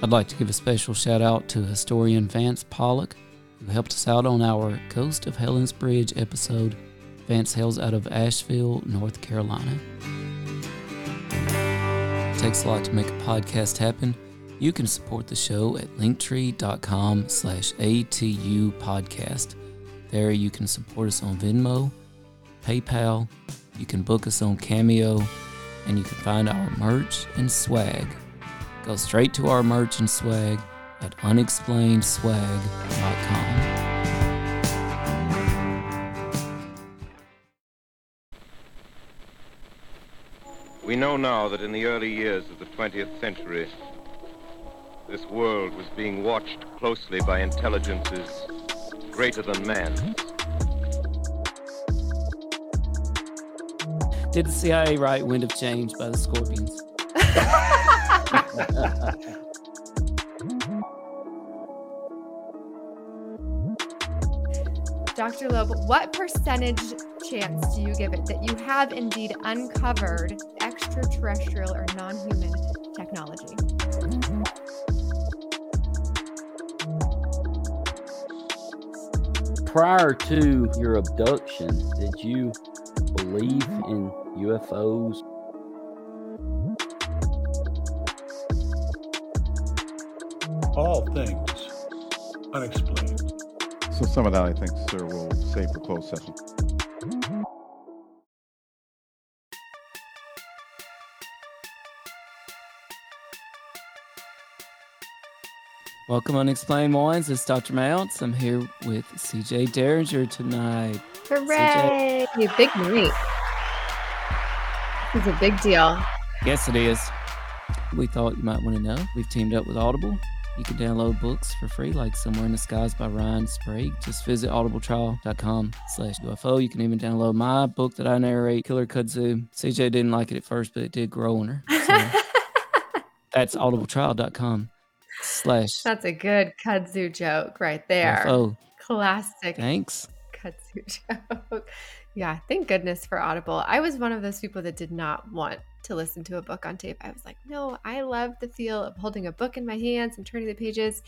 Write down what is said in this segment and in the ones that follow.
I'd like to give a special shout out to historian Vance Pollock, who helped us out on our Coast of Helen's Bridge episode. Vance hails out of Asheville, North Carolina. It takes a lot to make a podcast happen. You can support the show at linktree.com/ATU podcast. There you can support us on Venmo, PayPal, you can book us on Cameo, and you can find our merch and swag. Go straight to our merch and swag at unexplainedswag.com. We know now that in the early years of the 20th century, this world was being watched closely by intelligences greater than man. Did the CIA write Wind of Change by the Scorpions? Dr. Loeb, what percentage chance do you give it that you have indeed uncovered extraterrestrial or non-human technology? Prior to your abduction, did you believe in UFOs? All things unexplained. So some of that, I think, sir, we'll save for closed session. Welcome, Unexplained Ones. It's Dr. Mounts. I'm here with CJ Derringer tonight. Hooray! CJ. Big night. This is a big deal. Yes, it is. We thought you might want to know. We've teamed up with Audible. You can download books for free, like Somewhere in the Skies by Ryan Sprague. Just visit audibletrial.com/UFO. You can even download my book that I narrate, Killer Kudzu. CJ didn't like it at first, but it did grow on her. So that's audibletrial.com. That's a good kudzu joke right there. Oh, classic. Thanks. Kudzu joke. Yeah, thank goodness for Audible. I was one of those people that did not want to listen to a book on tape. I was like, no, I love the feel of holding a book in my hands and turning the pages.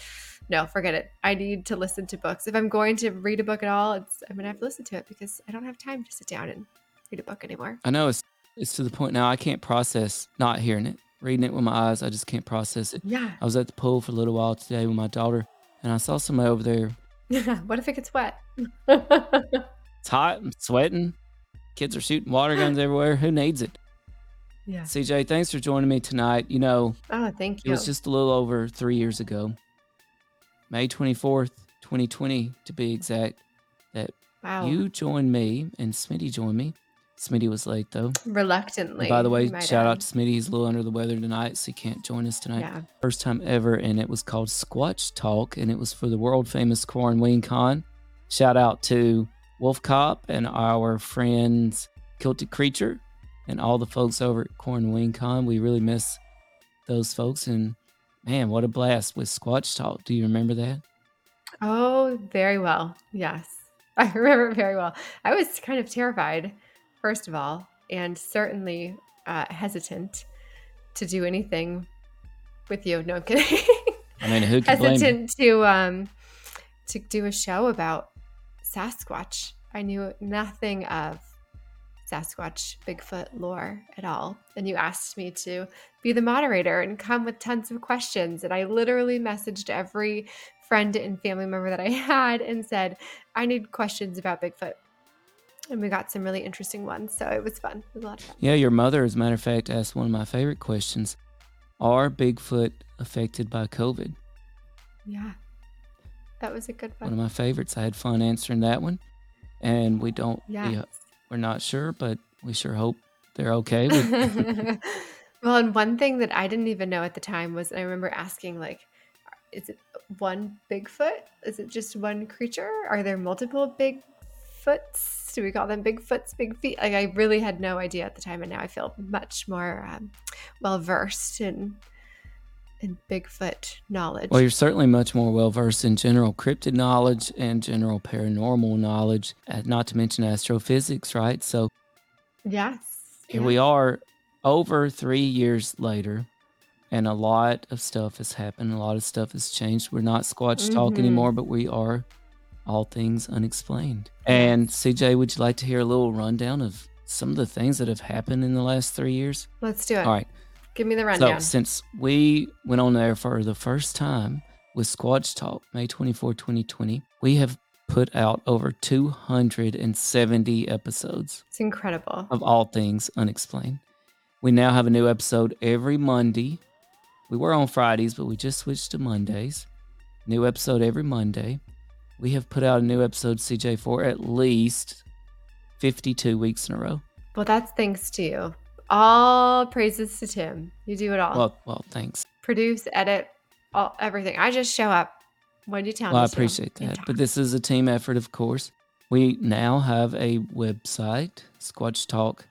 No, forget it. I need to listen to books. If I'm going to read a book at all, I'm going to have to listen to it because I don't have time to sit down and read a book anymore. I know it's to the point now I can't process not hearing it. Reading it with my eyes, I just can't process it. Yeah. I was at the pool for a little while today with my daughter, and I saw somebody over there. What if it gets wet? It's hot. I'm sweating. Kids are shooting water guns everywhere. Who needs it? Yeah. CJ, thanks for joining me tonight. You know, thank you. It was just a little over 3 years ago, May 24th, 2020, to be exact, that you joined me and Smitty joined me. Smitty was late, though. Reluctantly. And by the way, shout out to Smitty. He's a little under the weather tonight, so he can't join us tonight. Yeah. First time ever, and it was called Squatch Talk, and it was for the world-famous Quaran Wing Con. Shout out to Wolf Cop and our friends Kilted Creature and all the folks over at Quaran Wing Con. We really miss those folks, and man, what a blast with Squatch Talk. Do you remember that? Oh, very well. Yes. I remember it very well. I was kind of terrified, first of all, and certainly hesitant to do anything with you. No, I'm kidding. I mean, who can blame you? Hesitant to do a show about Sasquatch. I knew nothing of Sasquatch, Bigfoot lore at all. And you asked me to be the moderator and come with tons of questions. And I literally messaged every friend and family member that I had and said, I need questions about Bigfoot. And we got some really interesting ones, so it was fun. It was a lot of fun. Yeah, your mother, as a matter of fact, asked one of my favorite questions. Are Bigfoot affected by COVID? Yeah, that was a good one. One of my favorites. I had fun answering that one. And we don't, we're not sure, but we sure hope they're okay. Well, and one thing that I didn't even know at the time was, I remember asking, like, is it one Bigfoot? Is it just one creature? Are there multiple Bigfoots? Do we call them Bigfoots, Big Feet? Like, I really had no idea at the time, and now I feel much more well-versed in Bigfoot knowledge. Well, you're certainly much more well-versed in general cryptid knowledge and general paranormal knowledge, not to mention astrophysics, right? So yes. Here we are over 3 years later, And a lot of stuff has happened. A lot of stuff has changed. We're not Squatch Talk anymore, but we are all things unexplained. And CJ, would you like to hear a little rundown of some of the things that have happened in the last 3 years? Let's do it. All right. Give me the rundown. So since we went on there for the first time with Squatch Talk, May 24, 2020, we have put out over 270 episodes. It's incredible. Of all things unexplained. We now have a new episode every Monday. We were on Fridays, but we just switched to Mondays. New episode every Monday. We have put out a new episode, CJ, for at least 52 weeks in a row. Well, that's thanks to you. All praises to Tim. You do it all. Well, thanks. Produce, edit, all, everything. I just show up when you tell me. Well, I appreciate that. But this is a team effort, of course. We now have a website. Squatch Talk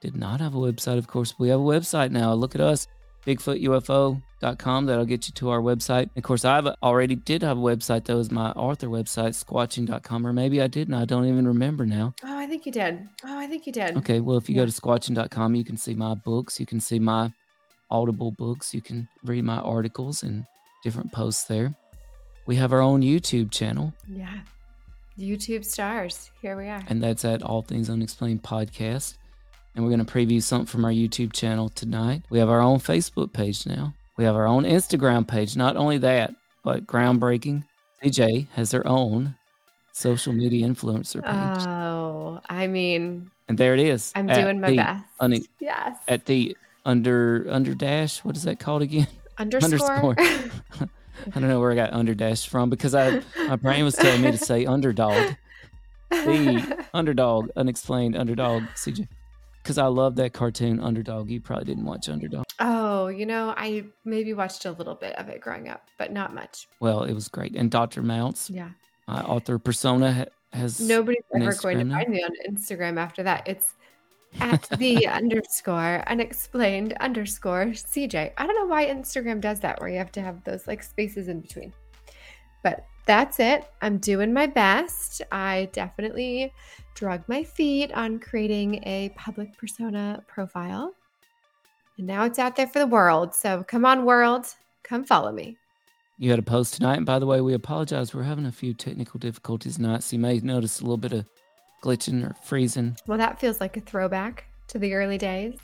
did not have a website, of course. We have a website now. Look at us. BigfootUFO.com. That'll get you to our website. Of course, I've already did have a website. That was my author website, squatching.com. Or maybe I didn't. I don't even remember now. Oh, I think you did. Okay. Well, if you go to squatching.com, you can see my books. You can see my Audible books. You can read my articles and different posts there. We have our own YouTube channel. Yeah. YouTube stars. Here we are. And that's at All Things Unexplained Podcast. And we're going to preview something from our YouTube channel tonight. We have our own Facebook page now. We have our own Instagram page. Not only that, but groundbreaking, CJ has her own social media influencer page. Oh, I mean. And there it is. I'm doing my best. Yes. At the under dash, what is that called again? Underscore. I don't know where I got under dash from because my brain was telling me to say underdog. The underdog, unexplained underdog, CJ. Because I love that cartoon, Underdog. You probably didn't watch Underdog. Oh, you know, I maybe watched a little bit of it growing up, but not much. Well, it was great. And Dr. Mounts, my author persona has nobody's ever going to find me on Instagram after that. It's at the _unexplained_CJ. I don't know why Instagram does that, where you have to have those like spaces in between. But that's it. I'm doing my best. I definitely drug my feet on creating a public persona profile. And now it's out there for the world. So come on, world. Come follow me. You had a post tonight. And by the way, we apologize. We're having a few technical difficulties tonight. So you may notice a little bit of glitching or freezing. Well, that feels like a throwback to the early days.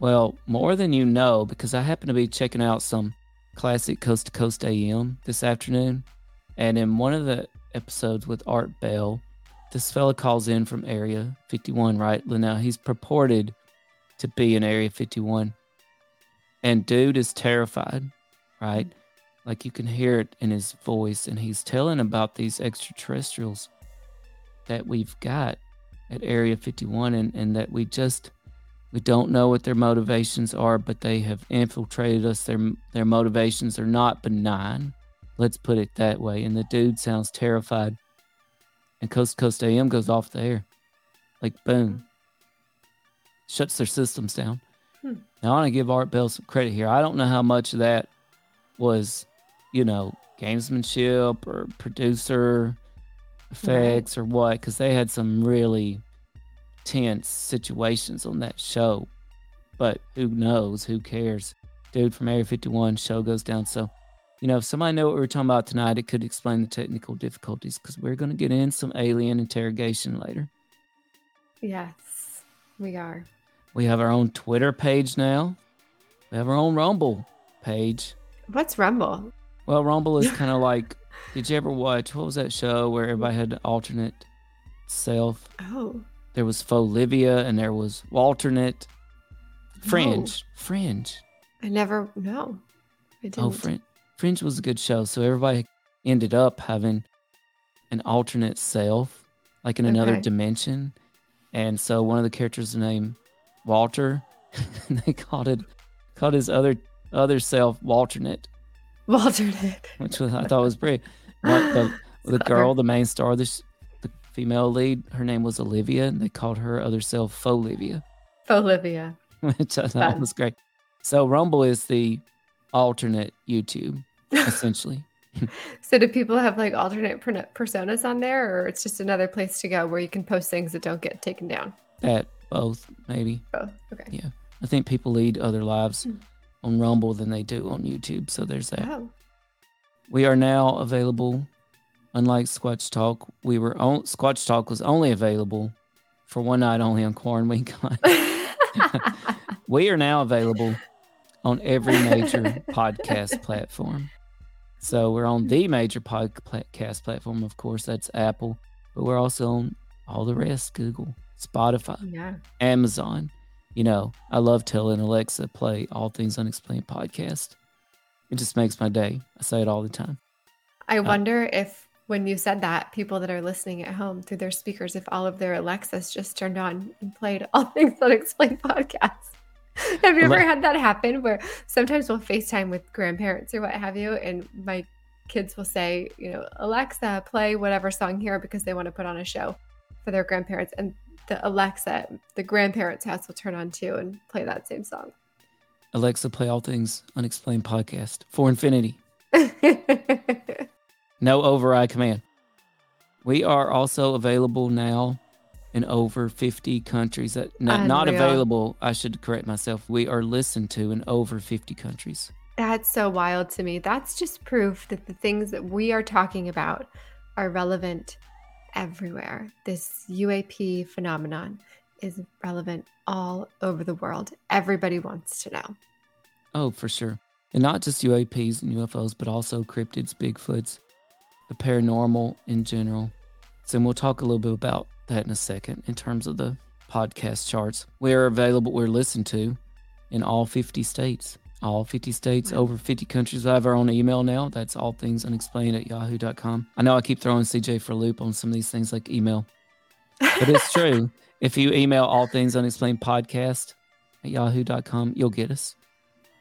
Well, more than you know, because I happen to be checking out some classic Coast to Coast AM this afternoon. And in one of the episodes with Art Bell, this fella calls in from Area 51, right? Now, he's purported to be in Area 51. And dude is terrified, right? Like you can hear it in his voice. And he's telling about these extraterrestrials that we've got at Area 51 and that we don't know what their motivations are, but they have infiltrated us. Their motivations are not benign. Let's put it that way. And the dude sounds terrified. And Coast to Coast AM goes off the air. Like, boom. Shuts their systems down. Now, I want to give Art Bell some credit here. I don't know how much of that was, you know, gamesmanship or producer effects or what, because they had some really tense situations on that show. But who knows? Who cares? Dude from Area 51, show goes down. So, you know, if somebody knew what we were talking about tonight, it could explain the technical difficulties because we're going to get in some alien interrogation later. Yes, we are. We have our own Twitter page now. We have our own Rumble page. What's Rumble? Well, Rumble is kind of like, did you ever watch, what was that show where everybody had an alternate self? Oh. There was Folivia and there was alternate Fringe. No. Fringe. I didn't. Oh, Fringe was a good show, so everybody ended up having an alternate self, like in another dimension. And so one of the characters named Walter, and they called his other self Walternate. Walternate, which was, I thought was pretty. Like the girl, the main star, the female lead, her name was Olivia, and they called her other self Folivia. Folivia, which I thought was great. So Rumble is the alternate YouTube, essentially. So do people have like alternate personas on there, or it's just another place to go where you can post things that don't get taken down? Both, maybe. Both, okay. Yeah. I think people lead other lives on Rumble than they do on YouTube. So there's that. Wow. We are now available. Unlike Squatch Talk, we were on Squatch Talk was only available for one night only on Quaran Wing Con. We are now available on every major podcast platform. So we're on the major podcast platform, of course, that's Apple, but we're also on all the rest, Google, Spotify, Amazon. You know, I love telling Alexa, play All Things Unexplained podcast. It just makes my day. I say it all the time. I wonder if when you said that, people that are listening at home through their speakers, if all of their Alexas just turned on and played All Things Unexplained podcast. Have you ever had that happen where sometimes we'll FaceTime with grandparents or what have you, and my kids will say, you know, Alexa, play whatever song here, because they want to put on a show for their grandparents, and the Alexa, the grandparents' house will turn on too and play that same song. Alexa, play All Things Unexplained podcast for infinity. No override command. We are also available now in over 50 countries. Not available, I should correct myself. We are listened to in over 50 countries. That's so wild to me. That's just proof that the things that we are talking about are relevant everywhere. This UAP phenomenon is relevant all over the world. Everybody wants to know. Oh, for sure. And not just UAPs and UFOs, but also cryptids, Bigfoots, the paranormal in general. So we'll talk a little bit about that in a second in terms of the podcast charts. We're available, we're listened to in all 50 states. All 50 states, over 50 countries. I have our own email now. That's allthingsunexplained@yahoo.com. I know I keep throwing CJ for a loop on some of these things like email, but it's true. If you email allthingsunexplainedpodcast@yahoo.com, you'll get us.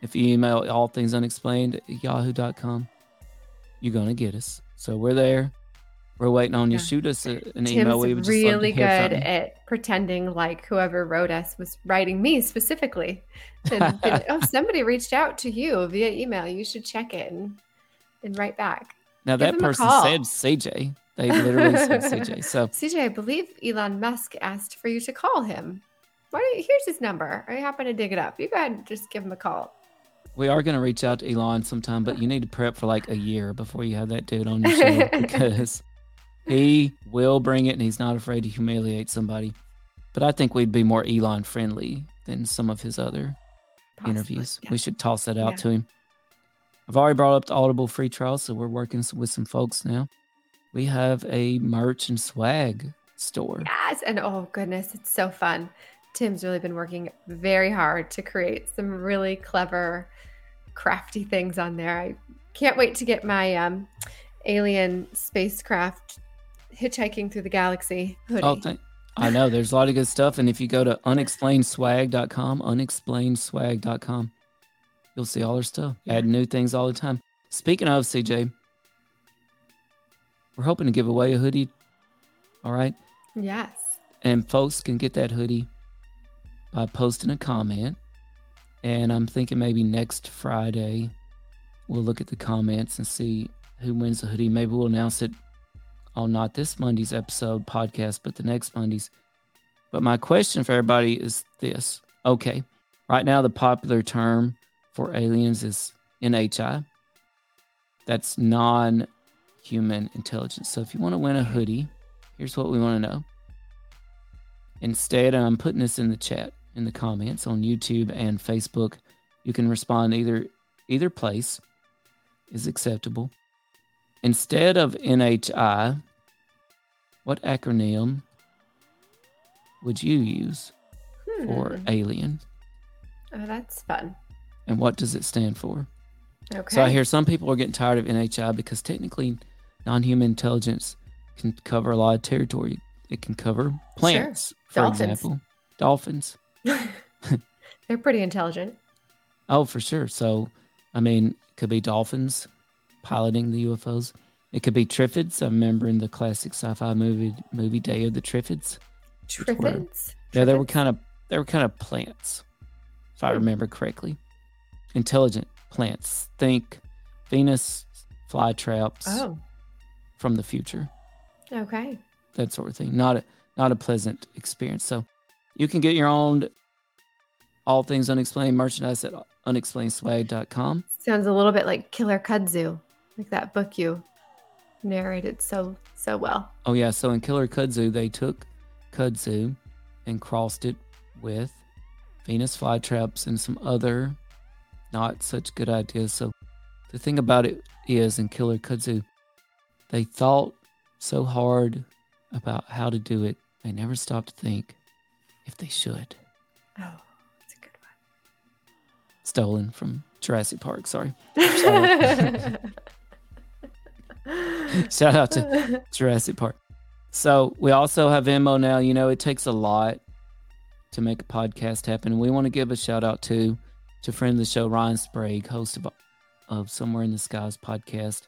If you email allthingsunexplained@yahoo.com, you're going to get us. So we're there. We're waiting on you. Shoot us an email. We would really just love to hear good from at pretending like whoever wrote us was writing me specifically. And, somebody reached out to you via email. You should check it and write back. Now give that person said CJ. They literally said CJ. So CJ, I believe Elon Musk asked for you to call him. Here's his number. I happen to dig it up. You go ahead and just give him a call. We are going to reach out to Elon sometime, but you need to prep for like a year before you have that dude on your show because he will bring it and he's not afraid to humiliate somebody. But I think we'd be more Elon friendly than some of his other interviews. Yeah. We should toss that out to him. I've already brought up the Audible free trial, so we're working with some folks now. We have a merch and swag store. Yes, and oh goodness, it's so fun. Tim's really been working very hard to create some really clever, crafty things on there. I can't wait to get my alien spacecraft hitchhiking through the galaxy hoodie. I know there's a lot of good stuff, and if you go to unexplainedswag.com, you'll see all our stuff. Add new things all the time. Speaking of, CJ, we're hoping to give away a hoodie. All right. Yes. And folks can get that hoodie by posting a comment, and I'm thinking maybe next Friday we'll look at the comments and see who wins the hoodie. Maybe we'll announce it on not this Monday's episode podcast, but the next Monday's. But my question for everybody is this. Okay, right now the popular term for aliens is NHI. That's non-human intelligence. So if you want to win a hoodie, here's what we want to know. Instead, and I'm putting this in the chat, in the comments on YouTube and Facebook, you can respond either place is acceptable. Instead of NHI, what acronym would you use for alien? Oh, that's fun. And what does it stand for? Okay. So I hear some people are getting tired of NHI because technically non-human intelligence can cover a lot of territory. It can cover plants, for example. Dolphins. They're pretty intelligent. Oh, for sure. So, I mean, it could be dolphins piloting the UFOs. It could be Triffids. I remember in the classic sci-fi movie Day of the Triffids. Triffids? Yeah, they were kind of plants, if I remember correctly. Intelligent plants. Think Venus flytraps from the future. Okay. That sort of thing. Not a pleasant experience. So you can get your own all things Unexplained merchandise at unexplained swag.com. Sounds a little bit like Killer Kudzu, like that book you narrated so well. Oh yeah, so in Killer Kudzu, they took kudzu and crossed it with Venus flytraps and some other not such good ideas. So the thing about it is, in Killer Kudzu, they thought so hard about how to do it, they never stopped to think if they should. Oh, that's a good one. Stolen from Jurassic Park, sorry. Shout out to Jurassic Park. So we also have Venmo now. You know, it takes a lot to make a podcast happen. We want to give a shout out to friend of the show, Ryan Sprague, host of Somewhere in the Skies podcast,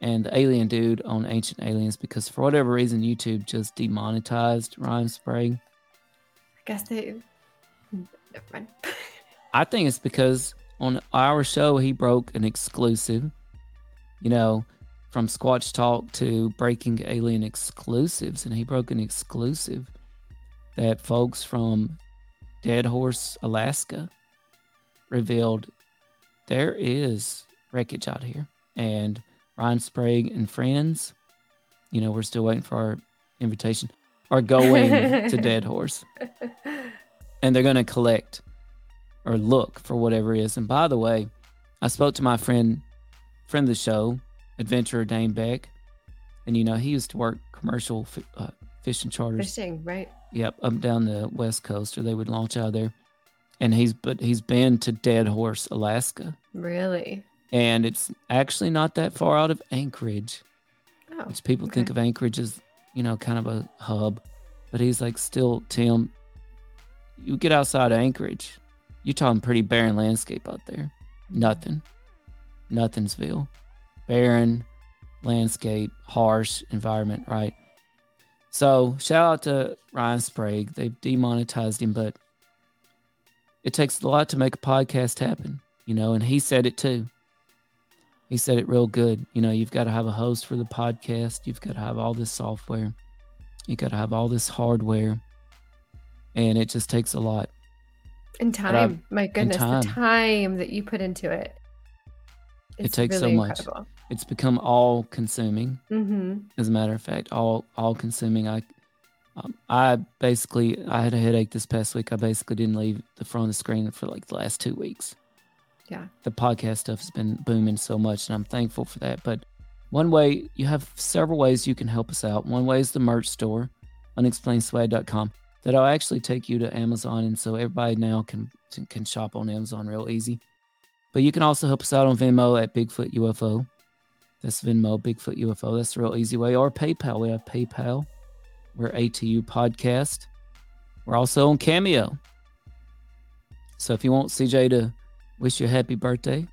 and the Alien Dude on Ancient Aliens, because for whatever reason, YouTube just demonetized Ryan Sprague. I guess they... Never mind. I think it's because on our show, he broke an exclusive, you know, from Squatch Talk to breaking alien exclusives, and he broke an exclusive that folks from Dead Horse, Alaska revealed there is wreckage out here. And Ryan Sprague and friends, you know, we're still waiting for our invitation, are going to Dead Horse. And they're going to collect or look for whatever it is. And by the way, I spoke to my friend of the show, adventurer Dane Beck. And, you know, he used to work commercial fishing charters. Fishing, right? Yep, up down the West Coast, or they would launch out of there. And he's been to Dead Horse, Alaska. Really? And it's actually not that far out of Anchorage, which people think of Anchorage as, you know, kind of a hub. But he's like, still, Tim, you get outside of Anchorage, you're talking pretty barren landscape out there. Nothing. Nothingsville. Barren landscape, harsh environment, right? So shout out to Ryan Sprague. They've demonetized him, but it takes a lot to make a podcast happen, you know, and he said it too. He said it real good. You know, you've got to have a host for the podcast. You've got to have all this software. You've got to have all this hardware. And it just takes a lot. And time. My goodness, the time that you put into it. It takes really so much. Incredible. It's become all-consuming. Mm-hmm. As a matter of fact, all-consuming. I had a headache this past week. I basically didn't leave the front of the screen for like the last 2 weeks. Yeah. The podcast stuff has been booming so much, and I'm thankful for that. But one way, you have several ways you can help us out. One way is the merch store, unexplainedswag.com. That'll actually take you to Amazon, and so everybody now can shop on Amazon real easy. But you can also help us out on Venmo at Bigfoot UFO. That's Venmo, Bigfoot UFO. That's a real easy way. Or PayPal. We have PayPal. We're ATU Podcast. We're also on Cameo. So if you want CJ to wish you a happy birthday.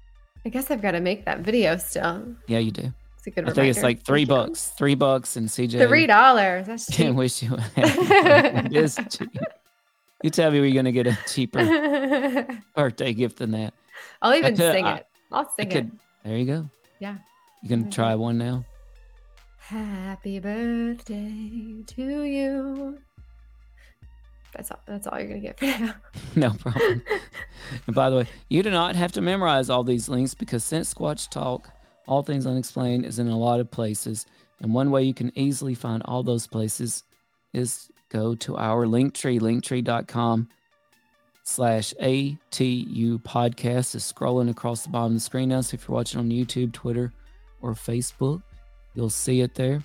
I guess I've got to make that video still. Yeah, you do. It's a good reminder. I think it's like $3. $3 and CJ. $3. That's cheap. Can't wish you a happy birthday. It is cheap. You tell me we're going to get a cheaper birthday gift than that. I'll even sing it. I'll sing it. There you go. Yeah. You can try one now. Happy birthday to you. That's all you're going to get for now. No problem. And by the way, you do not have to memorize all these links, because since Squatch Talk, All Things Unexplained is in a lot of places. And one way you can easily find all those places is go to our Linktree, linktree.com/ATU podcast. Is scrolling across the bottom of the screen now. So if you're watching on YouTube, Twitter, or Facebook, you'll see it there.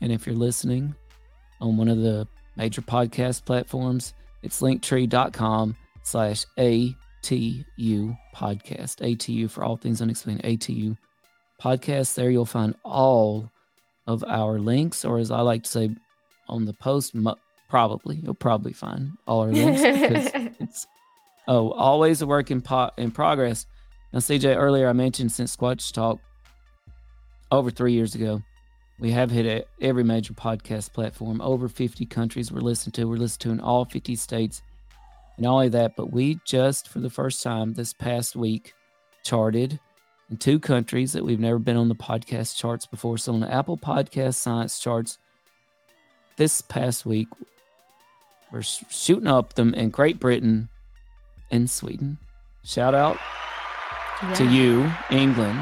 And if you're listening on one of the major podcast platforms, it's linktree.com/ATU podcast. ATU for All Things Unexplained. ATU podcast. There you'll find all of our links, or as I like to say on the post, you'll probably find all our links, because it's always a work in progress. Now, CJ, earlier I mentioned, since Squatch Talk over 3 years ago, we have hit every major podcast platform. Over 50 countries we're listened to. We're listened to in all 50 states. And not only that, but we just, for the first time this past week, charted in 2 countries that we've never been on the podcast charts before. So on the Apple Podcast Science charts this past week, we're shooting up them in Great Britain in Sweden. Shout out to you, England,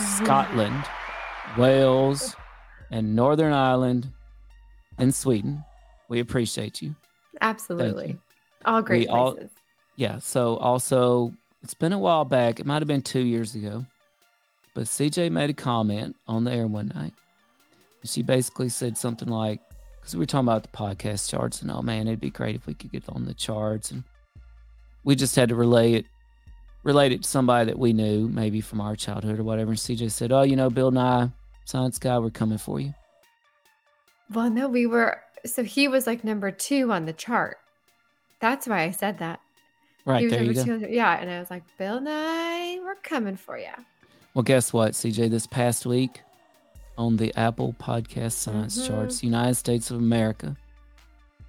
Scotland, Wales, and Northern Ireland and Sweden. We appreciate you. Absolutely. You. All great places. Yeah. So also, it's been a while back. It might have been 2 years ago. But CJ made a comment on the air one night. She basically said something like, because we were talking about the podcast charts and, oh, man, it'd be great if we could get on the charts. And we just had to relate it to somebody that we knew, maybe from our childhood or whatever. And CJ said, oh, you know, Bill Nye, Science Guy, we're coming for you. Well, no, we were. So he was like number 2 on the chart. That's why I said that. Right, there you go. Yeah, and I was like, Bill Nye, we're coming for you. Well, guess what, CJ? This past week on the Apple Podcast Science Charts, United States of America.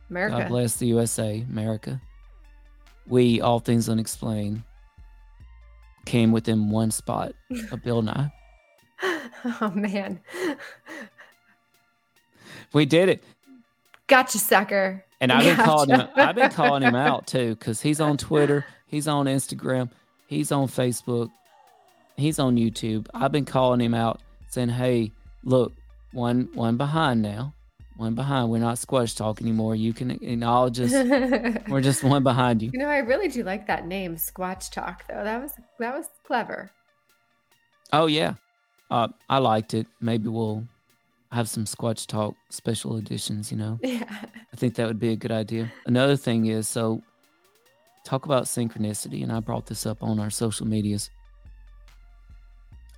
America. God bless the USA, America. We, All Things Unexplained, came within one spot of Bill Nye. Oh, man. We did it. Gotcha, sucker. And I've been calling him out, too, because he's on Twitter. He's on Instagram. He's on Facebook. He's on YouTube. I've been calling him out, saying, hey, look, one behind now. One behind. We're not Squatch Talk anymore. You can acknowledge us. We're just one behind you. You know, I really do like that name, Squatch Talk, though. That was clever. Oh, yeah. I liked it. Maybe we'll have some Squatch Talk special editions, you know? Yeah. I think that would be a good idea. Another thing is, so talk about synchronicity, and I brought this up on our social medias.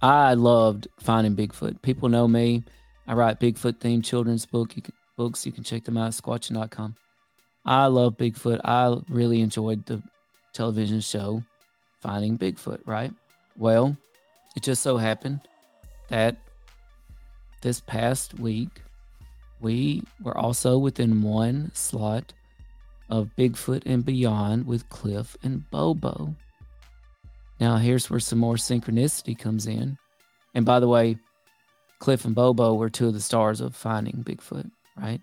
I loved finding Bigfoot. People know me. I write Bigfoot-themed children's books. You can check them out at squatching.com. I love Bigfoot. I really enjoyed the television show Finding Bigfoot, right? Well, it just so happened that this past week, we were also within one slot of Bigfoot and Beyond with Cliff and Bobo. Now, here's where some more synchronicity comes in. And by the way, Cliff and Bobo were two of the stars of Finding Bigfoot, right?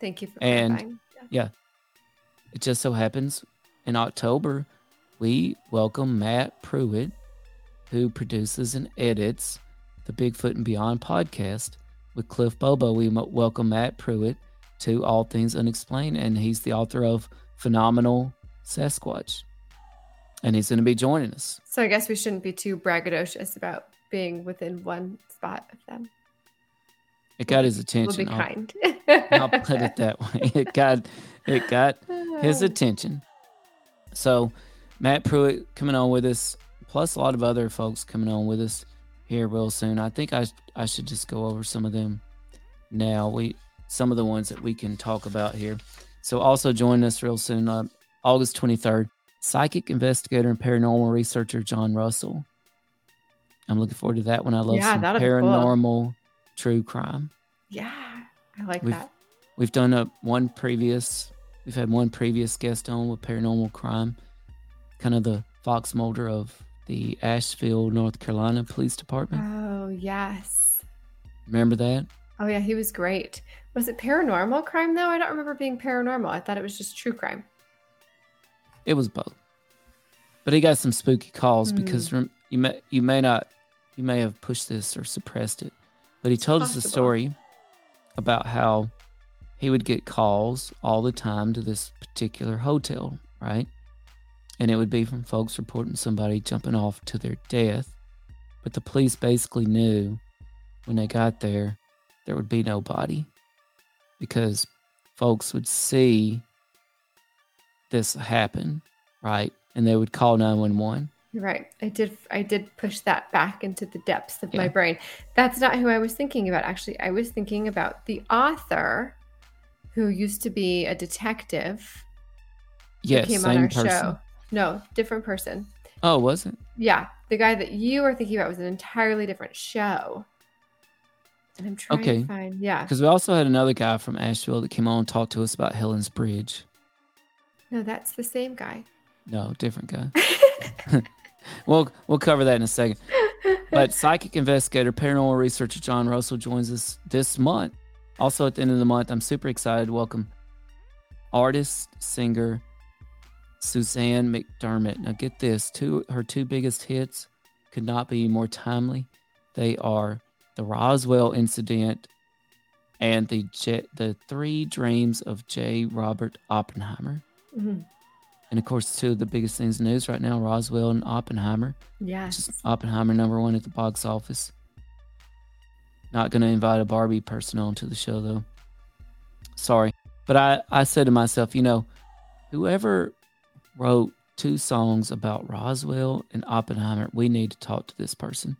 Thank you for clarifying. Yeah, it just so happens in October, we welcome Matt Pruitt, who produces and edits the Bigfoot and Beyond podcast with Cliff Bobo. We welcome Matt Pruitt to All Things Unexplained, and he's the author of Phenomenal Sasquatch. And he's going to be joining us. So I guess we shouldn't be too braggadocious about being within one spot of them. It got his attention. We'll be kind. I'll put it that way. It got his attention. So Matt Pruitt coming on with us, plus a lot of other folks coming on with us here real soon. I think I should just go over some of them now. Some of the ones that we can talk about here. So also join us real soon on August 23rd. Psychic investigator and paranormal researcher John Russell. I'm looking forward to that one. I love some paranormal true crime. Yeah, I like that. We've done we've had one previous guest on with paranormal crime, kind of the Fox Mulder of the Asheville, North Carolina Police Department. Oh, yes. Remember that? Oh, yeah, he was great. Was it paranormal crime, though? I don't remember being paranormal. I thought it was just true crime. It was both, but he got some spooky calls because you may have pushed this or suppressed it, but he told us a story about how he would get calls all the time to this particular hotel, right? And it would be from folks reporting somebody jumping off to their death, but the police basically knew when they got there would be no body because folks would see this happened, right? And they would call 911. You're right. I did push that back into the depths of my brain. That's not who I was thinking about, actually. I was thinking about the author who used to be a detective. Yes, came same on our person. Show. No, different person. Oh, was it? Yeah. The guy that you were thinking about was an entirely different show. And I'm trying to find, because we also had another guy from Asheville that came on and talked to us about Helen's Bridge. No, that's the same guy. No, different guy. We'll cover that in a second. But psychic investigator, paranormal researcher John Russell joins us this month. Also at the end of the month, I'm super excited. Welcome artist, singer, Suzanne McDermott. Now get this, her two biggest hits could not be more timely. They are the Roswell incident and the three dreams of J. Robert Oppenheimer. Mm-hmm. And of course, two of the biggest things in the news right now, Roswell and Oppenheimer. Yes. Oppenheimer #1 at the box office. Not going to invite a Barbie person onto the show, though. Sorry. But I said to myself, you know, whoever wrote two songs about Roswell and Oppenheimer, we need to talk to this person.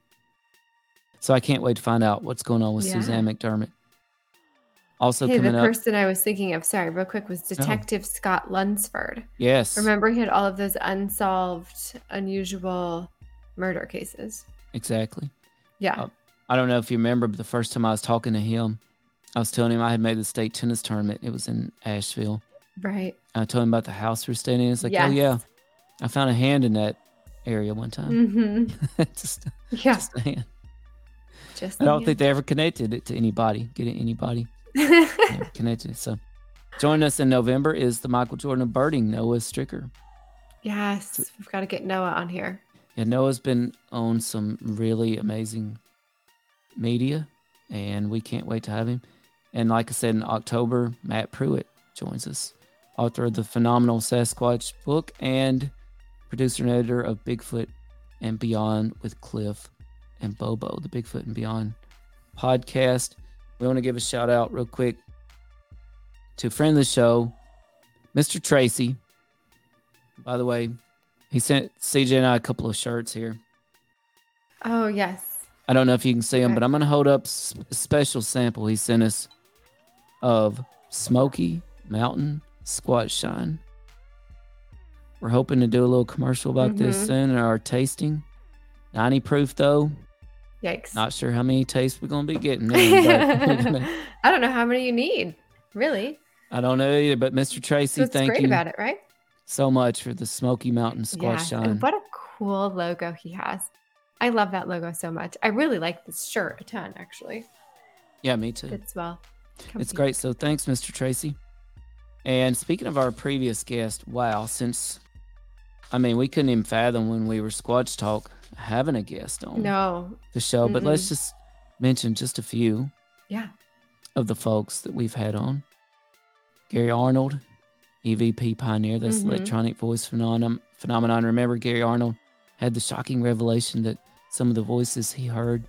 So I can't wait to find out what's going on with Suzanne McDermott. Also, hey, the person I was thinking of, sorry, real quick, was Detective Scott Lunsford. Yes. Remember, he had all of those unsolved, unusual murder cases. Exactly. Yeah. I don't know if you remember, but the first time I was talking to him, I was telling him I had made the state tennis tournament. It was in Asheville. Right. I told him about the house we were staying in. It's like, oh, yeah, I found a hand in that area one time. Mm-hmm. Just a hand. Just I don't think they ever connected it to anybody. Get it? Anybody. Connected. So joining us in November is the Michael Jordan of birding, Noah Stricker. Yes, so, we've got to get Noah on here. Yeah, Noah's been on some really amazing media, and we can't wait to have him. And like I said, in October, Matt Pruitt joins us, author of the phenomenal Sasquatch book and producer and editor of Bigfoot and Beyond with Cliff and Bobo, the Bigfoot and Beyond podcast. We want to give a shout out real quick to a friend of the show, Mr. Tracy. By the way, he sent CJ and I a couple of shirts here. Oh, yes. I don't know if you can see them, but I'm going to hold up a special sample he sent us of Smoky Mountain Squatch Shine. We're hoping to do a little commercial about this soon in our tasting. 90 proof, though. Yikes. Not sure how many tastes we're going to be getting. I don't know how many you need, really. I don't know either, but Mr. Tracy, thank you about it, right? So much for the Smoky Mountain Squash Shine. And what a cool logo he has. I love that logo so much. I really like this shirt a ton, actually. Yeah, me too. Fits well. It's great. So thanks, Mr. Tracy. And speaking of our previous guest, wow, since, I mean, we couldn't even fathom when we were Squatch Talk having a guest on the show, but let's just mention just a few of the folks that we've had on. Gary Arnold, EVP pioneer, that's electronic voice phenomenon. Remember, Gary Arnold had the shocking revelation that some of the voices he heard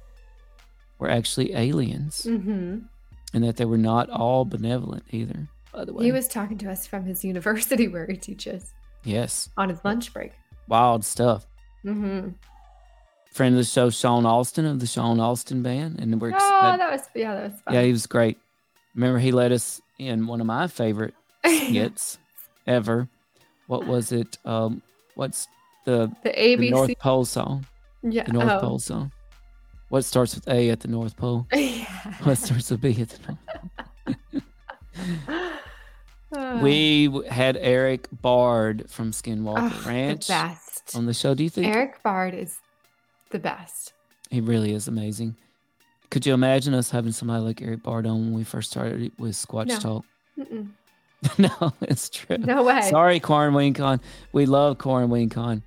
were actually aliens and that they were not all benevolent either, by the way. He was talking to us from his university where he teaches. Yes. On his lunch break. Wild stuff. Mm-hmm. Friend of the show, Sean Austin of the Sean Austin Band, and we're that was fun. Yeah, he was great. Remember, he led us in one of my favorite skits ever. What was it? What's the ABC the North Pole song? Yeah, the North Pole song. What starts with A at the North Pole? What starts with B at the North Pole? We had Eric Bard from Skinwalker Ranch the best. On the show. Do you think Eric Bard is the best? He really is amazing. Could you imagine us having somebody like Eric Bard on when we first started with Squatch Talk? No, it's true. No way. Sorry, Quaran Wing Con. We love Quaran Wing Con,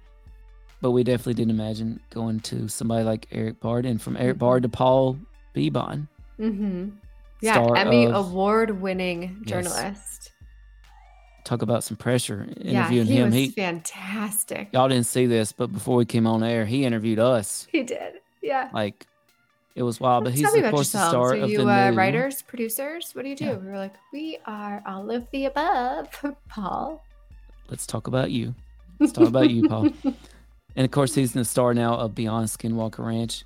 but we definitely didn't imagine going to somebody like Eric Bard. And from Eric Bard to Paul Beebon, yeah, Emmy award-winning journalist. Talk about some pressure interviewing him. He was fantastic. Y'all didn't see this, but before we came on air, he interviewed us. He did. Yeah. Like, it was wild. But he's, of course, the star of the new... writers, producers? What do you do? Yeah. We were like, we are all of the above, Paul. Let's talk about you. Let's talk about you, Paul. And, of course, he's the star now of Beyond Skinwalker Ranch.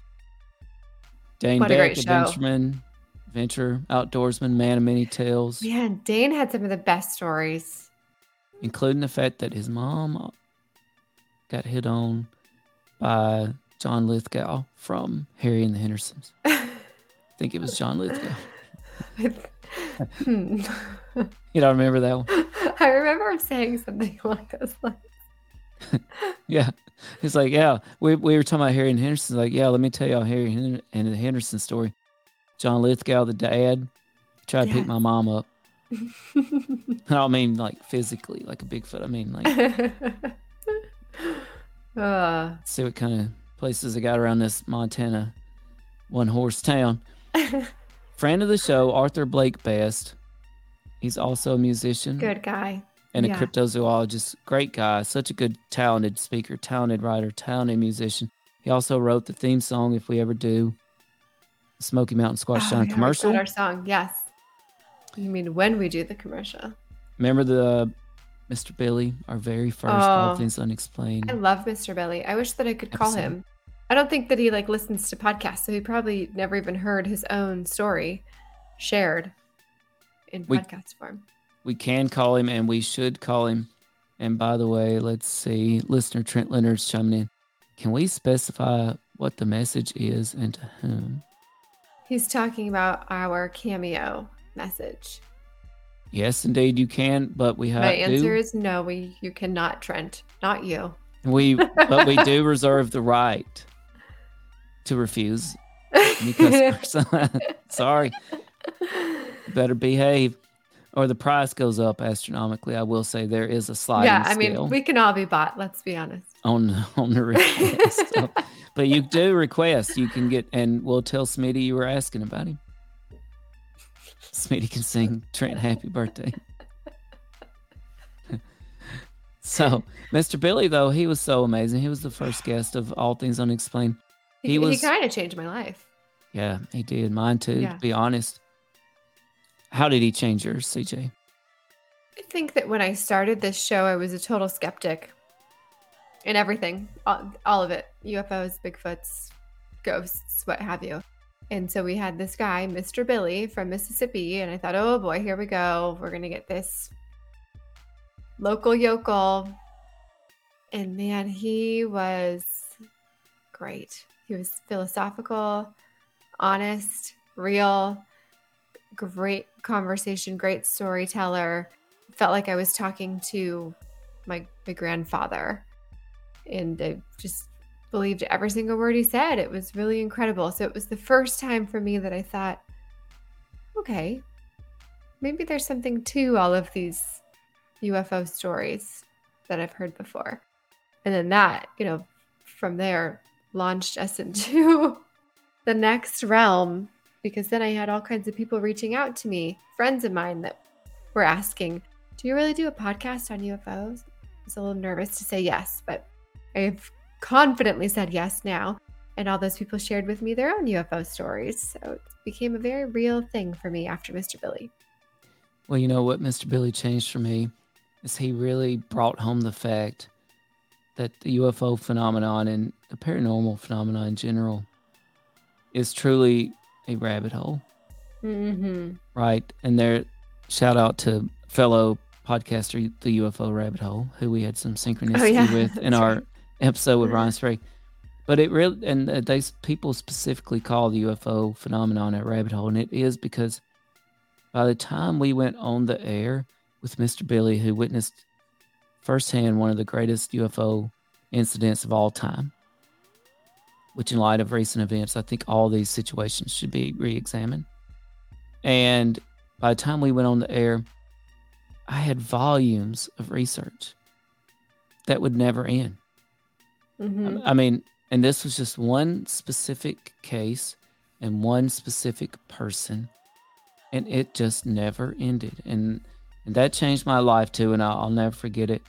Dane Beck, adventure, outdoorsman, man of many tales. Man, Dane had some of the best stories. Including the fact that his mom got hit on by John Lithgow from Harry and the Hendersons. I think it was John Lithgow. You don't remember that one? I remember him saying something along those lines. Yeah. He's like, yeah, we were talking about Harry and Henderson. Like, yeah, let me tell y'all Harry and the Henderson story. John Lithgow, the dad, tried to pick my mom up. I don't mean like physically, like a Bigfoot. I mean like see what kind of places I got around this Montana one horse town. Friend of the show, Arthur Blake Best. He's also a musician. Good guy. And a cryptozoologist. Great guy. Such a good, talented speaker, talented writer, talented musician. He also wrote the theme song, if we ever do, Smoky Mountain Squash Time commercial. Our song, yes. You mean when we do the commercial? Remember the Mr. Billy, our very first All Things Unexplained. I love Mr. Billy. I wish that I could call him. I don't think that he like listens to podcasts, so he probably never even heard his own story shared in podcast form. We can call him, and we should call him. And by the way, let's see, listener Trent Leonard's chiming in. Can we specify what the message is and to whom? He's talking about our Cameo message. Yes, indeed, you can, but we have to. My answer is no, you cannot, Trent. Not you. But we do reserve the right to refuse. Sorry. Better behave, or the price goes up astronomically. I will say there is a sliding scale. Mean, we can all be bought. Let's be honest. On the request. So, but you do request. You can get, and we'll tell Smitty you were asking about him. Smitty can sing Trent happy birthday. So Mr. Billy, though, he was so amazing. He was the first guest of All Things Unexplained. He kind of changed my life. Yeah, he did. Mine too, to be honest. How did he change yours, CJ? I think that when I started this show, I was a total skeptic in everything, all of it. UFOs, Bigfoots, ghosts, what have you. And so we had this guy, Mr. Billy from Mississippi, and I thought, oh boy, here we go. We're going to get this local yokel. And man, he was great. He was philosophical, honest, real, great conversation, great storyteller. Felt like I was talking to my grandfather. And I just believed every single word he said. It was really incredible. So it was the first time for me that I thought, okay, maybe there's something to all of these UFO stories that I've heard before. And then that, from there launched us into the next realm, because then I had all kinds of people reaching out to me, friends of mine that were asking, do you really do a podcast on UFOs? I was a little nervous to say yes, but I've confidently said yes now. And all those people shared with me their own UFO stories. So it became a very real thing for me after Mr. Billy. Well, you know what Mr. Billy changed for me is he really brought home the fact that the UFO phenomenon and the paranormal phenomenon in general is truly a rabbit hole. Mm-hmm. Right. And there, shout out to fellow podcaster, the UFO Rabbit Hole, who we had some synchronicity with in our episode with Ryan Sprague. But it really, and these people specifically call the UFO phenomenon a rabbit hole. And it is because by the time we went on the air with Mr. Billy, who witnessed firsthand one of the greatest UFO incidents of all time, which in light of recent events, I think all these situations should be re-examined. And by the time we went on the air, I had volumes of research that would never end. Mm-hmm. I mean, and this was just one specific case and one specific person, and it just never ended. And that changed my life too, and I'll never forget it.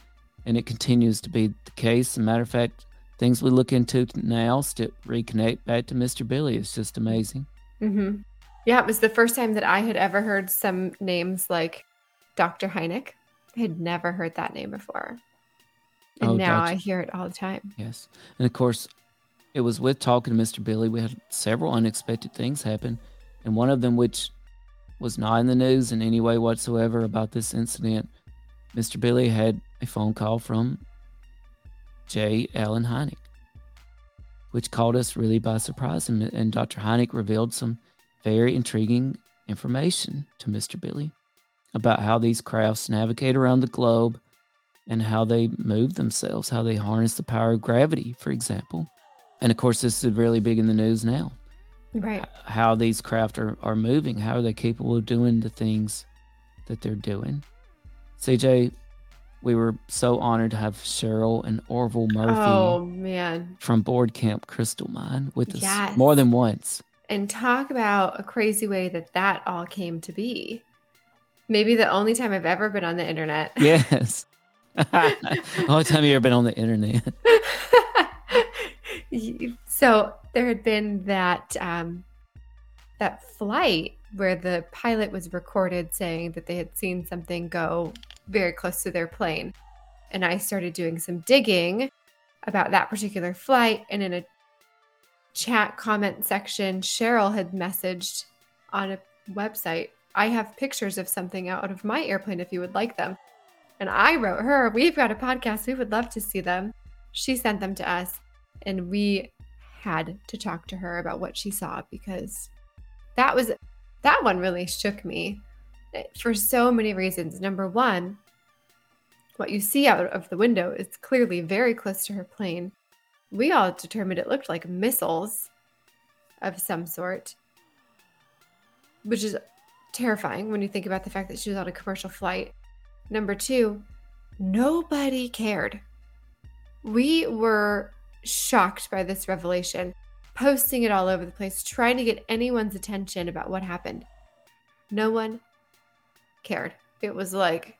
And it continues to be the case. As a matter of fact, things we look into now to reconnect back to Mr. Billy. It's just amazing. Mm-hmm. Yeah, it was the first time that I had ever heard some names like Dr. Hynek. I had never heard that name before. And now I hear it all the time. Yes. And of course, it was with talking to Mr. Billy. We had several unexpected things happen. And one of them, which was not in the news in any way whatsoever about this incident, Mr. Billy had a phone call from J. Allen Hynek, which caught us really by surprise. And Dr. Hynek revealed some very intriguing information to Mr. Billy about how these crafts navigate around the globe and how they move themselves, how they harness the power of gravity, for example. And of course, this is really big in the news now. Right. How these craft are moving, how are they capable of doing the things that they're doing. CJ, we were so honored to have Cheryl and Orville Murphy from Board Camp Crystal Mine with us more than once. And talk about a crazy way that all came to be. Maybe the only time I've ever been on the internet. Yes. The only time you've ever been on the internet. So there had been that flight where the pilot was recorded saying that they had seen something go very close to their plane. And I started doing some digging about that particular flight. And in a chat comment section, Cheryl had messaged on a website, I have pictures of something out of my airplane if you would like them. And I wrote her, we've got a podcast. We would love to see them. She sent them to us. And we had to talk to her about what she saw, because that one really shook me for so many reasons. Number one, what you see out of the window is clearly very close to her plane. We all determined it looked like missiles of some sort, which is terrifying when you think about the fact that she was on a commercial flight. Number two, nobody cared. We were shocked by this revelation, posting it all over the place, trying to get anyone's attention about what happened. No one cared. It was like,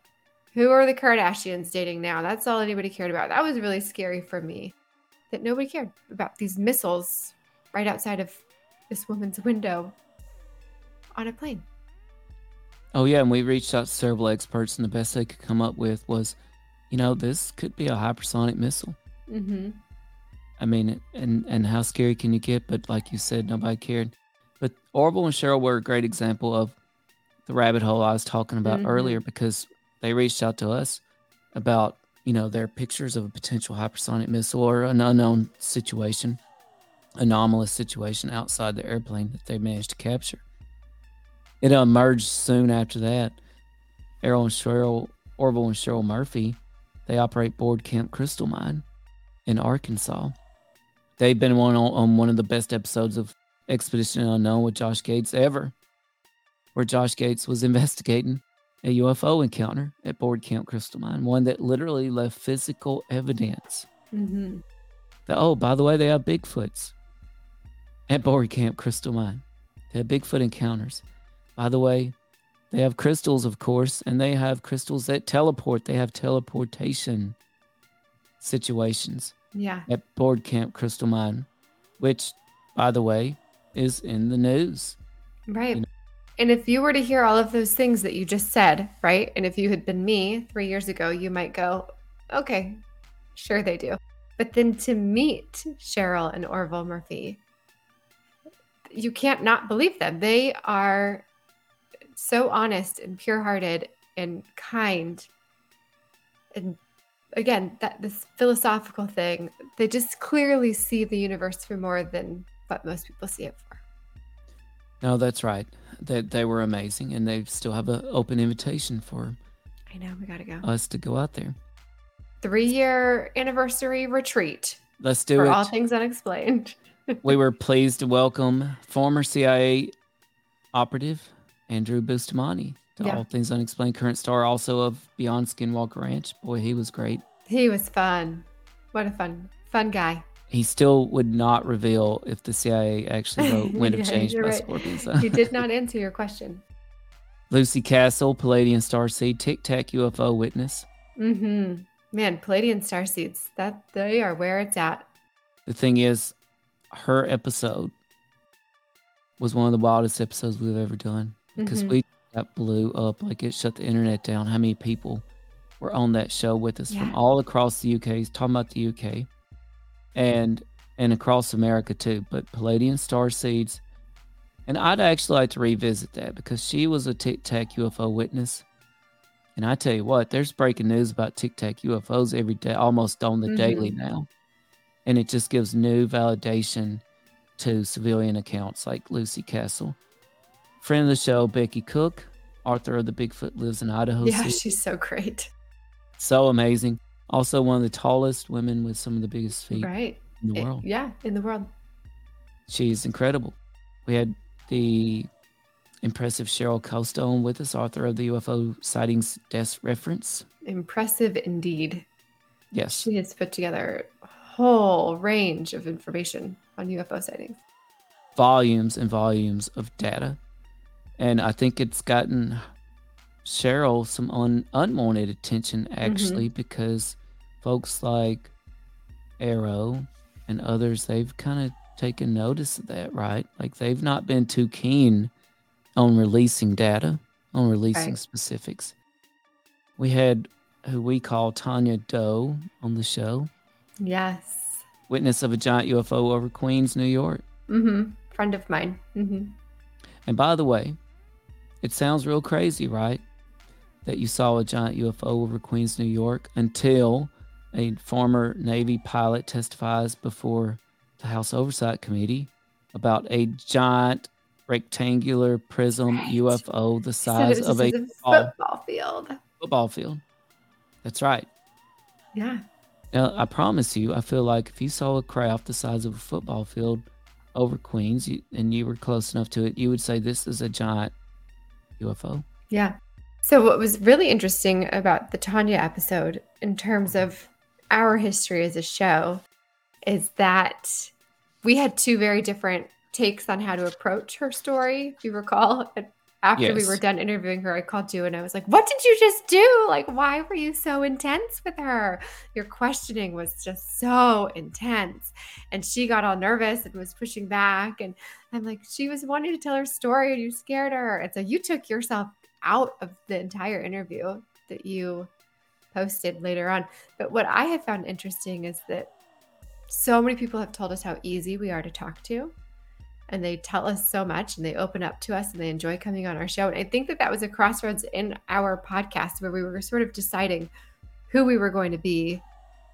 who are the Kardashians dating now? That's all anybody cared about. That was really scary for me, that nobody cared about these missiles right outside of this woman's window on a plane. Oh yeah, and we reached out to several experts, and the best they could come up with was, this could be a hypersonic missile. Mm-hmm. I mean, and how scary can you get? But like you said, nobody cared. But Orville and Cheryl were a great example of the rabbit hole I was talking about earlier, because they reached out to us about, their pictures of a potential hypersonic missile or an unknown situation, anomalous situation outside the airplane that they managed to capture. It emerged soon after that. Orville and Cheryl Murphy, they operate Board Camp Crystal Mine in Arkansas. They've been on one of the best episodes of Expedition Unknown with Josh Gates ever, where Josh Gates was investigating a UFO encounter at Board Camp Crystal Mine, one that literally left physical evidence. Mm-hmm. Oh, by the way, they have Bigfoots at Board Camp Crystal Mine. They have Bigfoot encounters. By the way, they have crystals, of course, and they have crystals that teleport. They have teleportation situations at Board Camp Crystal Mine, which, by the way, is in the news. Right. And if you were to hear all of those things that you just said, right, and if you had been me 3 years ago, you might go, okay, sure they do. But then to meet Cheryl and Orville Murphy, you can't not believe them. They are so honest and pure-hearted and kind. And again, this philosophical thing, they just clearly see the universe for more than what most people see it for. No, that's right. They were amazing, and they still have an open invitation for us to go out there. 3-year anniversary retreat. Let's do it. For all things unexplained. We were pleased to welcome former CIA operative Andrew Bustamante to All Things Unexplained, current star also of Beyond Skinwalker Ranch. Boy, he was great. He was fun. What a fun guy. He still would not reveal if the CIA actually wrote Wind of Change by Scorpion. So. He did not answer your question. Lucy Castle, Palladian Starseed, Tic Tac UFO witness. Mm-hmm. Man, Palladian Starseeds, they are where it's at. The thing is, her episode was one of the wildest episodes we've ever done, because we got blew up, like it shut the internet down. How many people were on that show with us from all across the UK? He's talking about the UK. And across America too, but Palladian Star Seeds. And I'd actually like to revisit that, because she was a Tic Tac UFO witness. And I tell you what, there's breaking news about Tic Tac UFOs every day, almost on the daily now. And it just gives new validation to civilian accounts like Lucy Castle. Friend of the show, Becky Cook, author of The Bigfoot Lives in Idaho. Yeah, City. She's so great. So amazing. Also one of the tallest women with some of the biggest feet in the world. Yeah, in the world. She's incredible. We had the Impressive Cheryl Costone with us, author of the UFO Sightings Desk Reference. Impressive indeed. Yes. She has put together a whole range of information on UFO sightings. Volumes and volumes of data. And I think it's gotten Cheryl some unwanted attention, actually, because folks like Arrow and others, they've kind of taken notice of that, right? Like, they've not been too keen on releasing data, on releasing specifics. We had who we call Tanya Doe on the show. Yes. Witness of a giant UFO over Queens, New York. Mm-hmm. Friend of mine. Mm-hmm. And by the way, it sounds real crazy, right? That you saw a giant UFO over Queens, New York, until a former Navy pilot testifies before the House Oversight Committee about a giant rectangular prism UFO the size of a football field. That's right. Yeah. Now, I promise you, I feel like if you saw a craft the size of a football field over Queens, and you were close enough to it, you would say this is a giant UFO. Yeah. So what was really interesting about the Tanya episode in terms of our history as a show is that we had two very different takes on how to approach her story, if you recall. And after we were done interviewing her, I called you and I was like, what did you just do? Like, why were you so intense with her? Your questioning was just so intense. And she got all nervous and was pushing back. And I'm like, she was wanting to tell her story and you scared her. And so you took yourself out of the entire interview that you posted later on. But what I have found interesting is that so many people have told us how easy we are to talk to. And they tell us so much and they open up to us and they enjoy coming on our show. And I think that that was a crossroads in our podcast where we were sort of deciding who we were going to be,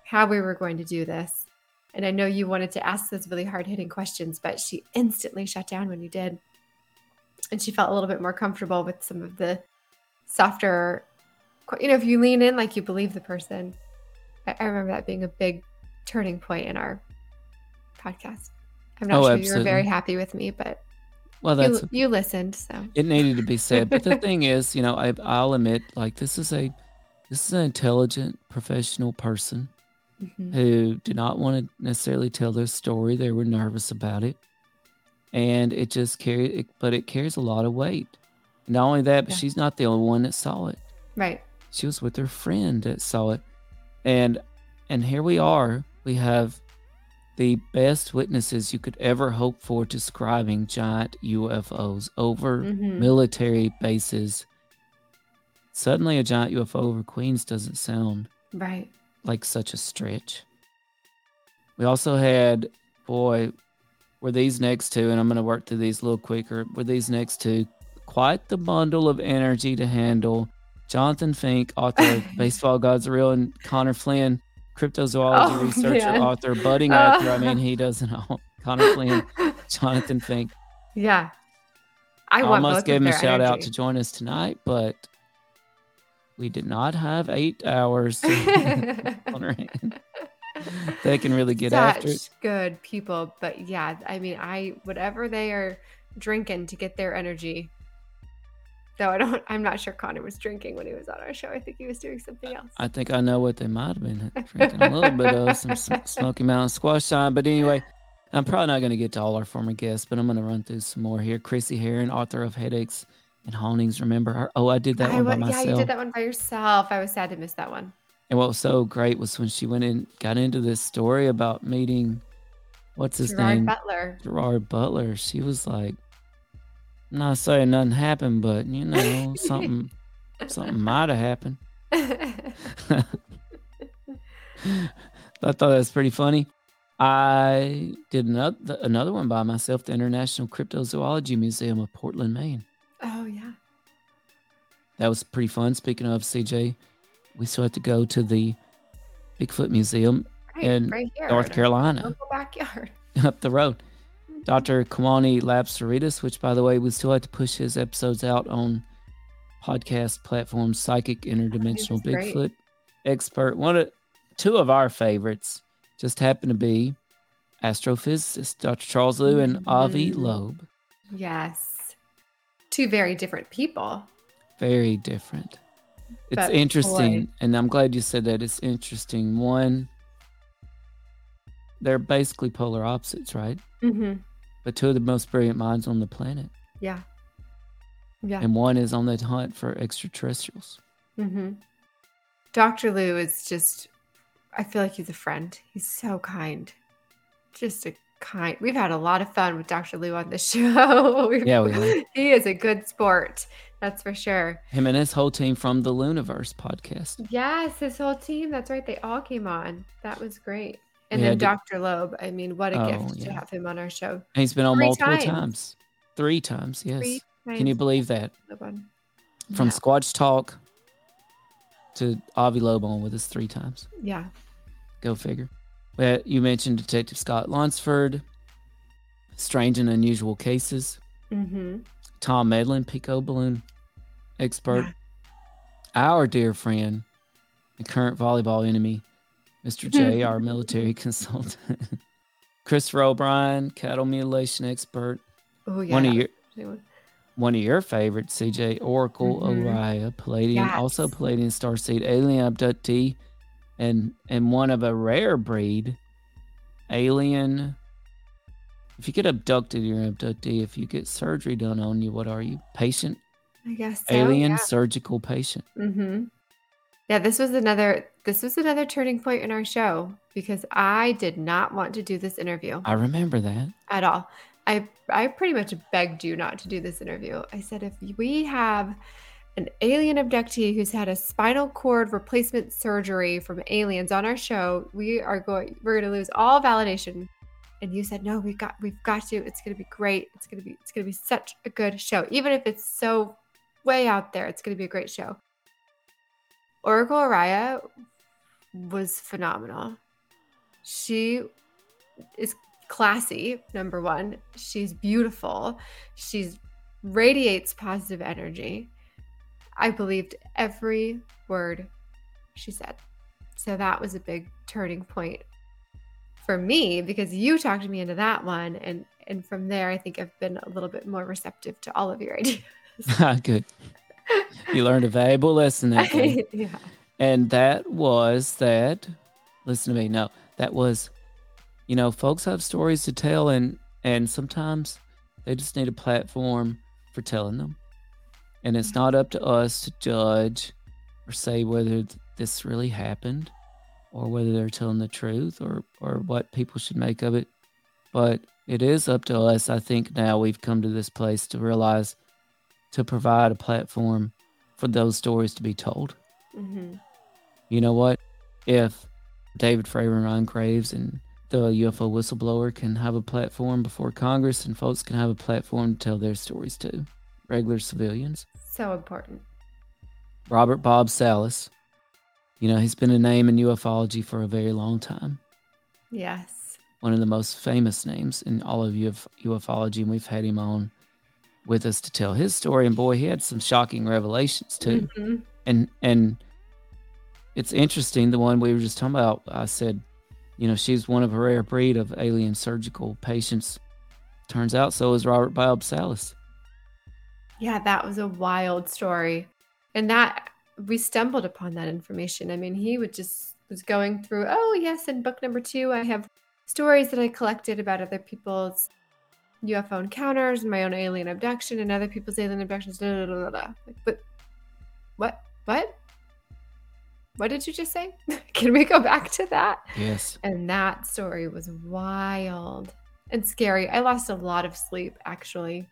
how we were going to do this. And I know you wanted to ask those really hard-hitting questions, but she instantly shut down when you did. And she felt a little bit more comfortable with some of the softer, you know, if you lean in like you believe the person. I remember that being a big turning point in our podcast. I'm not sure you were very happy with me, but you listened. So it needed to be said. But the thing is, you know, I'll admit, like, this is an intelligent, professional person who did not want to necessarily tell their story. They were nervous about it, and it just carries a lot of weight. Not only that, but she's not the only one that saw it. Right. She was with her friend that saw it, and here we are. We have the best witnesses you could ever hope for describing giant UFOs over military bases. Suddenly a giant UFO over Queens doesn't sound like such a stretch. We also had, were these next two, and I'm going to work through these a little quicker, were these next two quite the bundle of energy to handle. Jonathan Fink, author of Baseball Gods Are Real, and Connor Flynn, cryptozoology researcher, author, budding author. I mean, he doesn't know. Connor Flynn, Jonathan Fink. Yeah. I almost gave him a shout out to join us tonight, but we did not have 8 hours on our hand. They can really get after it. Such good people. But yeah, I mean, whatever they are drinking to get their energy. Though I'm not sure Connor was drinking when he was on our show. I think he was doing something else. I think I know what they might have been drinking. A little bit of some Smoky Mountain Squash time. But anyway, I'm probably not going to get to all our former guests, but I'm going to run through some more here. Chrissy Heron, author of Headaches and Hauntings. Remember her? Oh, I did that one by myself. Yeah, you did that one by yourself. I was sad to miss that one. And what was so great was when she got into this story about meeting, what's his name? Gerard Butler. She was like, I'm not saying nothing happened, but, you know, something might have happened. I thought that was pretty funny. I did another one by myself, the International Cryptozoology Museum of Portland, Maine. Oh, yeah. That was pretty fun. Speaking of, CJ, we still have to go to the Bigfoot Museum in North Carolina. Local backyard. Up the road. Dr. Kamani Lapsaritas, which, by the way, we still have to push his episodes out on podcast platforms, Psychic Interdimensional Bigfoot Expert. Two of our favorites just happen to be astrophysicist Dr. Charles Liu and Avi Loeb. Yes. two very different people. Very different. It's but interesting. Boy. And I'm glad you said that. It's interesting. One, they're basically polar opposites, right? Mm-hmm. But two of the most brilliant minds on the planet. Yeah. Yeah. And one is on the hunt for extraterrestrials. Mm-hmm. Dr. Liu is just, I feel like he's a friend. He's so kind. Just a kind. We've had a lot of fun with Dr. Liu on the show. Yeah, we have. He is a good sport. That's for sure. Him and his whole team from the Luniverse podcast. Yes, his whole team. That's right. They all came on. That was great. And yeah, then Dr. Loeb. I mean, what a gift to have him on our show. And he's been on multiple times. 3 times, yes. 3 times. Can you believe that? From Squatch Talk to Avi Loeb on with us 3 times. Yeah. Go figure. Well, you mentioned Detective Scott Lunsford, Strange and Unusual Cases. Mm-hmm. Tom Medlin, Pico Balloon expert, our dear friend and current volleyball enemy, Mr. J, our military consultant, Christopher O'Brien, cattle mutilation expert, one of your favorites, CJ, Oracle, Oriah, Palladian, also Palladian Starseed, alien abductee, and one of a rare breed, alien. If you get abducted, you're an abductee. If you get surgery done on you, what are you? Patient? I guess so, alien surgical patient. Mm-hmm. Yeah, this was another turning point in our show because I did not want to do this interview. I remember that. At all. I pretty much begged you not to do this interview. I said, if we have an alien abductee who's had a spinal cord replacement surgery from aliens on our show, we're going to lose all validation. And you said, no, we've got to. It's going to be great. It's going to be such a good show. Even if it's so way out there, it's going to be a great show. Oracle Araya was phenomenal. She is classy, number one. She's beautiful. She radiates positive energy. I believed every word she said. So that was a big turning point for me, because you talked me into that one. And from there, I think I've been a little bit more receptive to all of your ideas. Good. You learned a valuable lesson that day. Yeah. And that was that, listen to me, no, that was, you know, folks have stories to tell and sometimes they just need a platform for telling them. And it's not up to us to judge or say whether this really happened, or whether they're telling the truth, or what people should make of it. But it is up to us. I think now we've come to this place to realize to provide a platform for those stories to be told. Mm-hmm. You know what? If David Fravor and Ryan Graves and the UFO whistleblower can have a platform before Congress, and folks can have a platform to tell their stories too, regular civilians. So important. Robert Bob Salas. You know, he's been a name in ufology for a very long time. Yes. One of the most famous names in all of ufology, and we've had him on with us to tell his story. And boy, he had some shocking revelations too. Mm-hmm. And it's interesting, the one we were just talking about, I said, you know, she's one of a rare breed of alien surgical patients. Turns out so is Robert Bob Salas. Yeah, that was a wild story. And that... we stumbled upon that information. I mean, he would just was going through, oh yes, in book number 2, I have stories that I collected about other people's UFO encounters and my own alien abduction and other people's alien abductions. Blah, blah, blah, blah. Like, but what did you just say? Can we go back to that? Yes. And that story was wild and scary. I lost a lot of sleep actually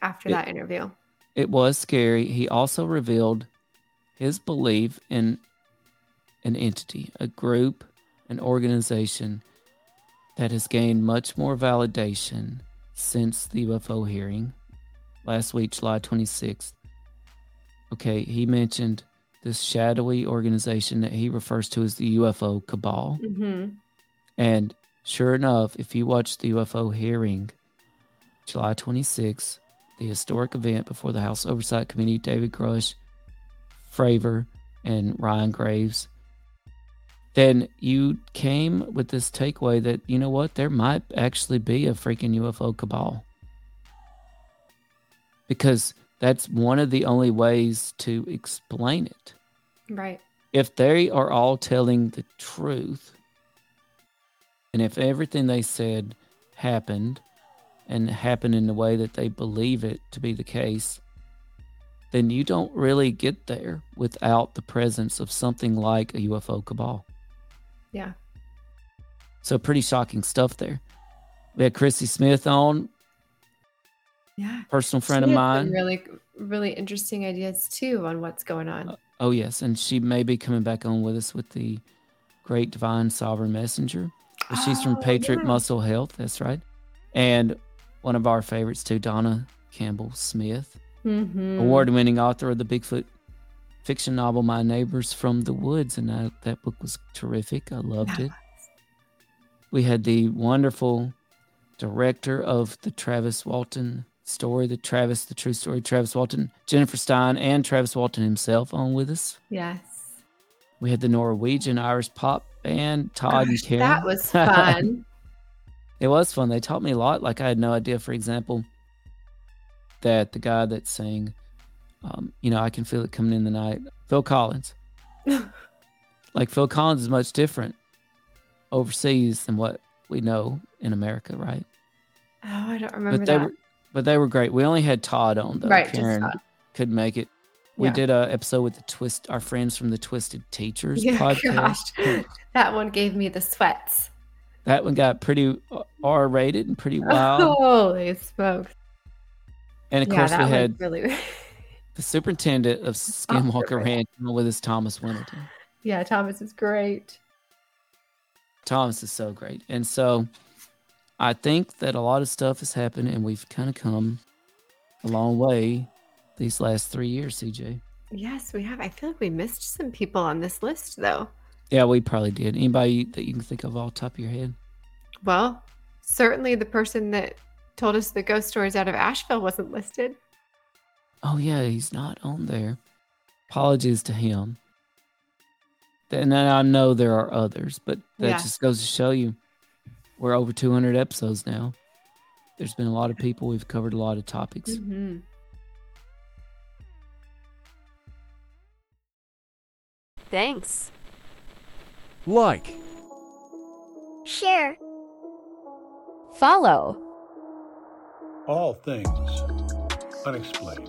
after that interview. It was scary. He also revealed his belief in an entity, a group, an organization that has gained much more validation since the UFO hearing last week, July 26th. Okay, he mentioned this shadowy organization that he refers to as the UFO cabal. Mm-hmm. And sure enough, if you watch the UFO hearing, July 26th, the historic event before the House Oversight Committee, David Grush, Fravor, and Ryan Graves, then you came with this takeaway that, you know what, there might actually be a freaking UFO cabal. because that's one of the only ways to explain it. Right. If they are all telling the truth, and if everything they said happened and happened in the way that they believe it to be the case, then you don't really get there without the presence of something like a UFO cabal. Yeah. So pretty shocking stuff there. We had Chrissy Smith on. Yeah. Personal friend of mine. Really, really interesting ideas too on what's going on. Oh, yes. And she may be coming back on with us with the Great Divine Sovereign Messenger. She's from Patriot Muscle Health. That's right. And one of our favorites too, Donna Campbell Smith. Mm-hmm. Award-winning author of the Bigfoot fiction novel My Neighbors from the Woods, and that book was terrific. I loved it. We had the wonderful director of the Travis Walton story, the true story, Travis Walton, Jennifer Stein, and Travis Walton himself on with us. Yes. We had the Norwegian Irish pop band, Todd and Karen. That was fun. It was fun. They taught me a lot. Like, I had no idea, for example, that the guy that sang, I Can Feel It Coming in the Night, Phil Collins. Like, Phil Collins is much different overseas than what we know in America, right? Oh, I don't remember that. But they were great. We only had Todd on, though. Right, Karen couldn't make it. We did an episode with our friends from the Twisted Teachers podcast. Gosh. That one gave me the sweats. That one got pretty R-rated and pretty wild. Holy smokes. And, of course, we had the superintendent of Skinwalker Ranch with us, Thomas Winterton. Yeah, Thomas is great. Thomas is so great. And so I think that a lot of stuff has happened, and we've kind of come a long way these last 3 years, CJ. Yes, we have. I feel like we missed some people on this list, though. Yeah, we probably did. Anybody that you can think of off the top of your head? Well, certainly the person that told us the ghost stories out of Asheville wasn't listed. Oh, yeah, he's not on there. Apologies to him. And I know there are others, but that just goes to show you we're over 200 episodes now. There's been a lot of people. We've covered a lot of topics. Mm-hmm. Thanks. Like. Share. Follow. All things unexplained.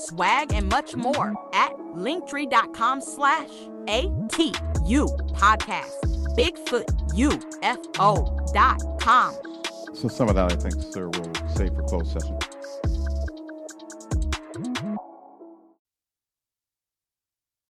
Swag and much more at linktree.com/ATU podcast. BigfootUFO.com. So some of that, I think, sir, we'll save for closed session.